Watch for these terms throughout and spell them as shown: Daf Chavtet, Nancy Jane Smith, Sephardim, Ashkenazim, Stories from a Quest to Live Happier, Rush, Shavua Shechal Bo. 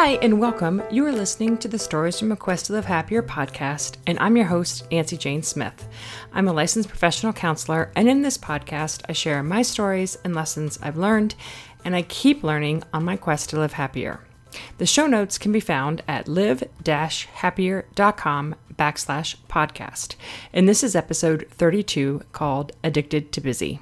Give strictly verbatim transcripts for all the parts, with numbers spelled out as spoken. Hi, and welcome. You are listening to the Stories from a Quest to Live Happier podcast, and I'm your host, Nancy Jane Smith. I'm a licensed professional counselor, and in this podcast, I share my stories and lessons I've learned, and I keep learning on my quest to live happier. The show notes can be found at live dash happier dot com backslash podcast, and this is episode thirty-two called Addicted to Busy.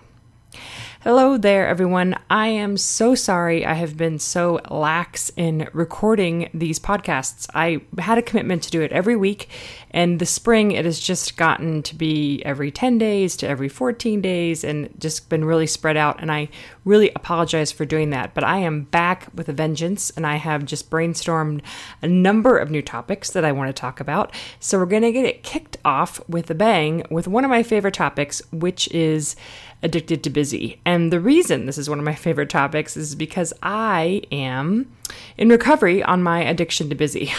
Hello there, everyone. I am so sorry I have been so lax in recording these podcasts. I had a commitment to do it every week, and the spring it has just gotten to be every ten days to every fourteen days and just been really spread out, and I really apologize for doing that. But I am back with a vengeance, and I have just brainstormed a number of new topics that I want to talk about. So we're going to get it kicked off with a bang with one of my favorite topics, which is addicted to busy. And the reason this is one of my favorite topics is because I am in recovery on my addiction to busy.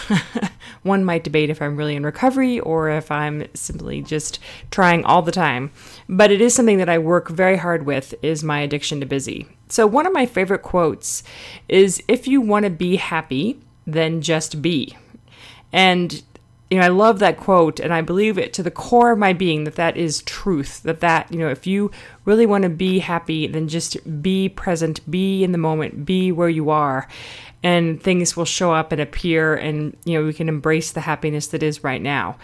One might debate if I'm really in recovery or if I'm simply just trying all the time. But it is something that I work very hard with, is my addiction to busy. So one of my favorite quotes is, if you want to be happy, then just be. And you know, I love that quote, and I believe it to the core of my being that that is truth, that that, you know, if you really want to be happy, then just be present, be in the moment, be where you are, and things will show up and appear, and, you know, we can embrace the happiness that is right now.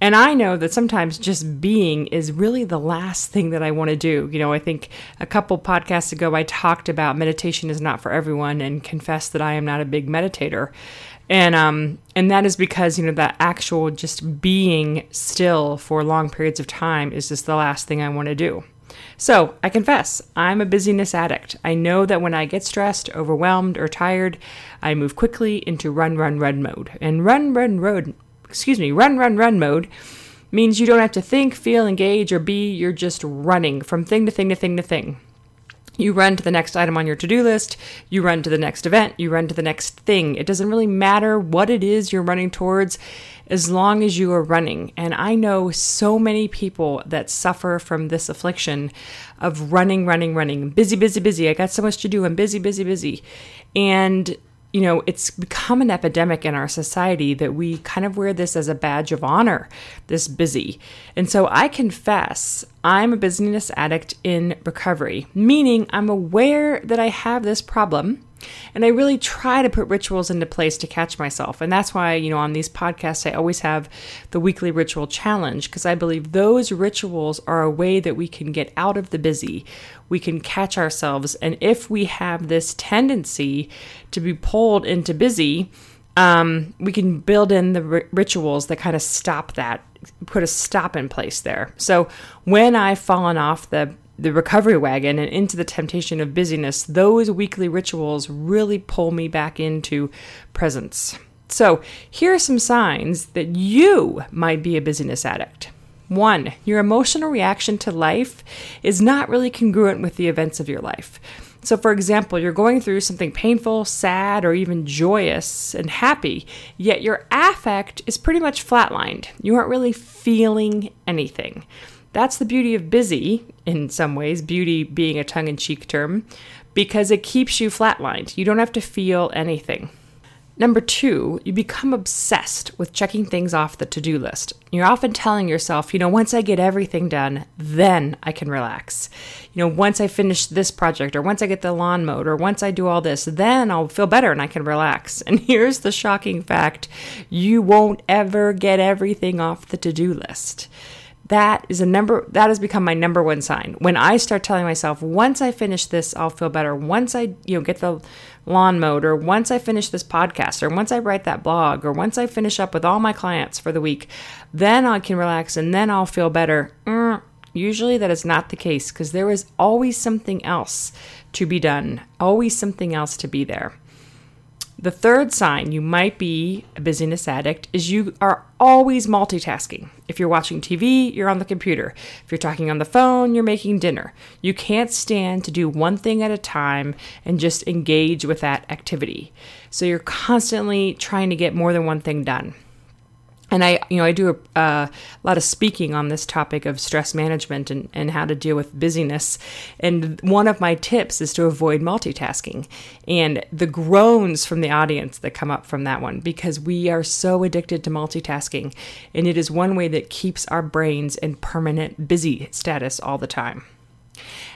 And I know that sometimes just being is really the last thing that I want to do. You know, I think a couple podcasts ago, I talked about meditation is not for everyone and confessed that I am not a big meditator. And um, and that is because, you know, that actual just being still for long periods of time is just the last thing I want to do. So I confess, I'm a busyness addict. I know that when I get stressed, overwhelmed, or tired, I move quickly into run, run, run mode. And run, run, run, excuse me, run, run, run mode means you don't have to think, feel, engage, or be. You're just running from thing to thing to thing to thing. You run to the next item on your to-do list, you run to the next event, you run to the next thing. It doesn't really matter what it is you're running towards as long as you are running. And I know so many people that suffer from this affliction of running, running, running, busy, busy, busy. I got so much to do. I'm busy, busy, busy. And you know, it's become an epidemic in our society that we kind of wear this as a badge of honor, this busy. And so I confess I'm a busyness addict in recovery, meaning I'm aware that I have this problem. And I really try to put rituals into place to catch myself. And that's why, you know, on these podcasts, I always have the weekly ritual challenge, because I believe those rituals are a way that we can get out of the busy. We can catch ourselves. And if we have this tendency to be pulled into busy, um, we can build in the r- rituals that kind of stop that, put a stop in place there. So when I've fallen off the the recovery wagon and into the temptation of busyness, those weekly rituals really pull me back into presence. So here are some signs that you might be a busyness addict. One, your emotional reaction to life is not really congruent with the events of your life. So for example, you're going through something painful, sad, or even joyous and happy, yet your affect is pretty much flatlined. You aren't really feeling anything. That's the beauty of busy, in some ways, beauty being a tongue-in-cheek term, because it keeps you flatlined. You don't have to feel anything. Number two, you become obsessed with checking things off the to-do list. You're often telling yourself, you know, once I get everything done, then I can relax. You know, once I finish this project, or once I get the lawn mowed, or once I do all this, then I'll feel better and I can relax. And here's the shocking fact, you won't ever get everything off the to-do list. That is a number, that has become my number one sign. When I start telling myself, once I finish this, I'll feel better. Once I, you know, get the lawn mowed, or once I finish this podcast, or once I write that blog, or once I finish up with all my clients for the week, then I can relax and then I'll feel better. Mm, usually that is not the case, because there is always something else to be done, always something else to be there. The third sign you might be a busyness addict is you are always multitasking. If you're watching T V, you're on the computer. If you're talking on the phone, you're making dinner. You can't stand to do one thing at a time and just engage with that activity. So you're constantly trying to get more than one thing done. And I, you know, I do a, uh, a lot of speaking on this topic of stress management and, and how to deal with busyness. And one of my tips is to avoid multitasking. And the groans from the audience that come up from that one, because we are so addicted to multitasking. And it is one way that keeps our brains in permanent busy status all the time.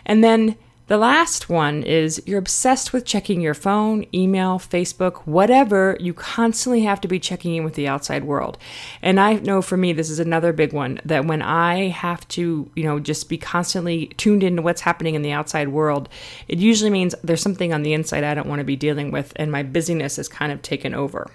And then the last one is you're obsessed with checking your phone, email, Facebook, whatever. You constantly have to be checking in with the outside world. And I know for me, this is another big one, that when I have to, you know, just be constantly tuned into what's happening in the outside world, it usually means there's something on the inside I don't want to be dealing with, and my busyness has kind of taken over.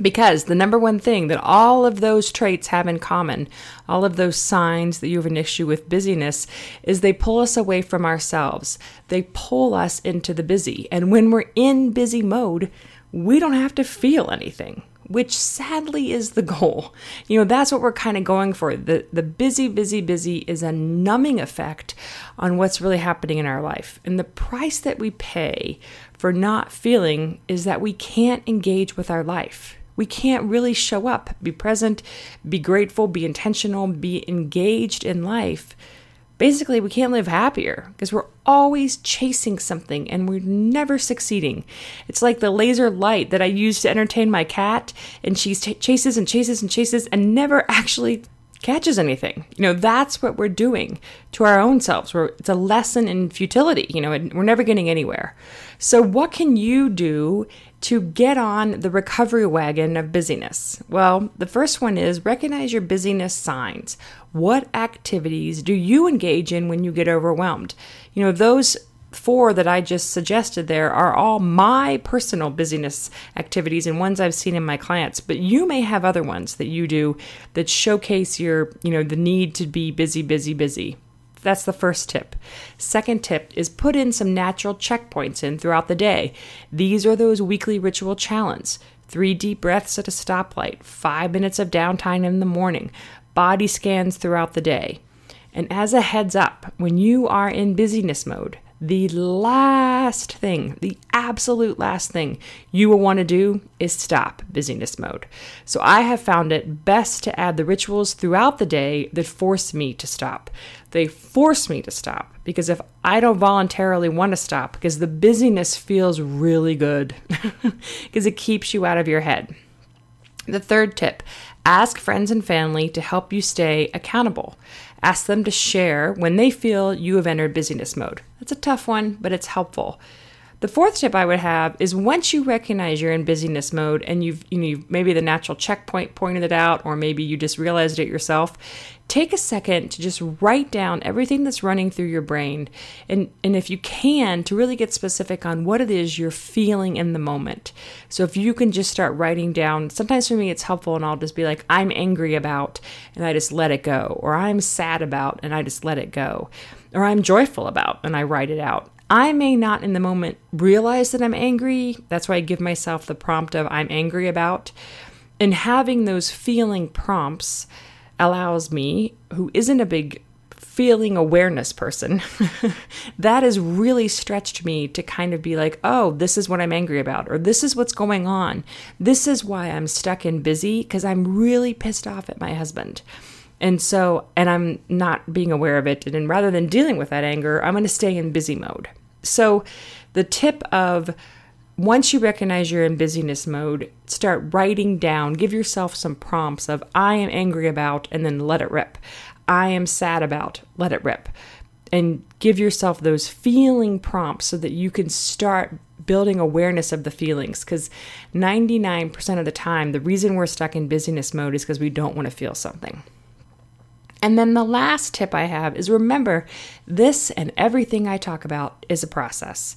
Because the number one thing that all of those traits have in common, all of those signs that you have an issue with busyness, is they pull us away from ourselves. They pull us into the busy. And when we're in busy mode, we don't have to feel anything, which sadly is the goal. You know, that's what we're kind of going for. The the busy, busy, busy is a numbing effect on what's really happening in our life. And the price that we pay for not feeling is that we can't engage with our life. We can't really show up, be present, be grateful, be intentional, be engaged in life. Basically, we can't live happier because we're always chasing something and we're never succeeding. It's like the laser light that I use to entertain my cat, and she t- chases and chases and chases and never actually catches anything. You know, that's what we're doing to our own selves. We're, it's a lesson in futility, you know, and we're never getting anywhere. So what can you do to get on the recovery wagon of busyness? Well, the first one is recognize your busyness signs. What activities do you engage in when you get overwhelmed? You know, those four that I just suggested there are all my personal busyness activities and ones I've seen in my clients, but you may have other ones that you do that showcase your, you know, the need to be busy, busy, busy. That's the first tip. Second tip is put in some natural checkpoints in throughout the day. These are those weekly ritual challenges. Three deep breaths at a stoplight, five minutes of downtime in the morning, body scans throughout the day. And as a heads up, when you are in busyness mode, the last thing, the absolute last thing you will want to do is stop busyness mode. So I have found it best to add the rituals throughout the day that force me to stop. They force me to stop because if I don't voluntarily want to stop, because the busyness feels really good because it keeps you out of your head. The third tip, ask friends and family to help you stay accountable. Ask them to share when they feel you have entered busyness mode. That's a tough one, but it's helpful. The fourth tip I would have is once you recognize you're in busyness mode and you've, you know, you've maybe the natural checkpoint pointed it out, or maybe you just realized it yourself, take a second to just write down everything that's running through your brain. And, and if you can, to really get specific on what it is you're feeling in the moment. So if you can just start writing down, sometimes for me it's helpful and I'll just be like, I'm angry about, and I just let it go. Or I'm sad about, and I just let it go. Or I'm joyful about, and I write it out. I may not in the moment realize that I'm angry. That's why I give myself the prompt of I'm angry about. And having those feeling prompts allows me, who isn't a big feeling awareness person, that has really stretched me to kind of be like, oh, this is what I'm angry about, or this is what's going on. This is why I'm stuck and busy because I'm really pissed off at my husband. And so, and I'm not being aware of it. And then rather than dealing with that anger, I'm going to stay in busy mode. So the tip of once you recognize you're in busyness mode, start writing down, give yourself some prompts of I am angry about, and then let it rip. I am sad about, let it rip. And give yourself those feeling prompts so that you can start building awareness of the feelings. Because ninety-nine percent of the time, the reason we're stuck in busyness mode is because we don't want to feel something. And then the last tip I have is remember, this and everything I talk about is a process.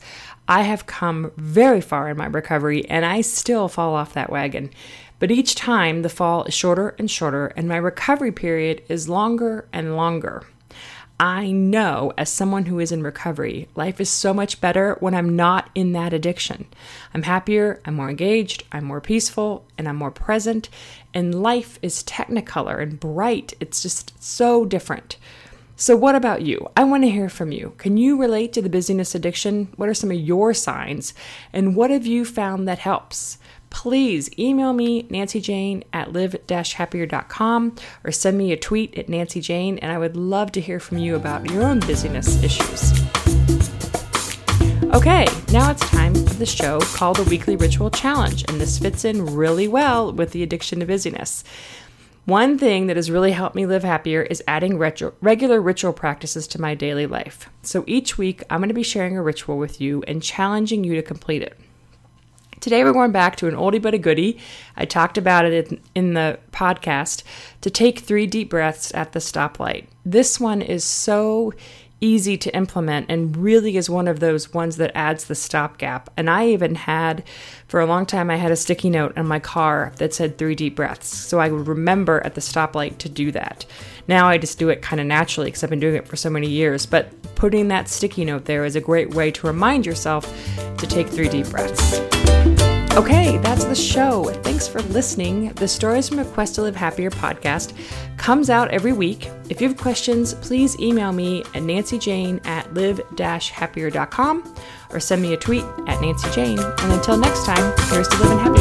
I have come very far in my recovery and I still fall off that wagon. But each time the fall is shorter and shorter and my recovery period is longer and longer. I know as someone who is in recovery, life is so much better when I'm not in that addiction. I'm happier, I'm more engaged, I'm more peaceful, and I'm more present. And life is technicolor and bright. It's just so different. So what about you? I want to hear from you. Can you relate to the busyness addiction? What are some of your signs? And what have you found that helps? Please email me, nancyjane at live dash happier dot com, or send me a tweet at nancyjane, and I would love to hear from you about your own busyness issues. Okay, now it's time for the show called the Weekly Ritual Challenge, and this fits in really well with the addiction to busyness. One thing that has really helped me live happier is adding retro- regular ritual practices to my daily life. So each week, I'm going to be sharing a ritual with you and challenging you to complete it. Today, we're going back to an oldie but a goodie. I talked about it in the podcast, to take three deep breaths at the stoplight. This one is so easy to implement and really is one of those ones that adds the stopgap. And I even had, for a long time, I had a sticky note on my car that said three deep breaths. So I would remember at the stoplight to do that. Now I just do it kind of naturally because I've been doing it for so many years. But putting that sticky note there is a great way to remind yourself to take three deep breaths. Okay, that's the show. Thanks for listening. The Stories from a Quest to Live Happier podcast comes out every week. If you have questions, please email me at nancyjane at live dash happier dot com or send me a tweet at nancyjane. And until next time, here's to living happy.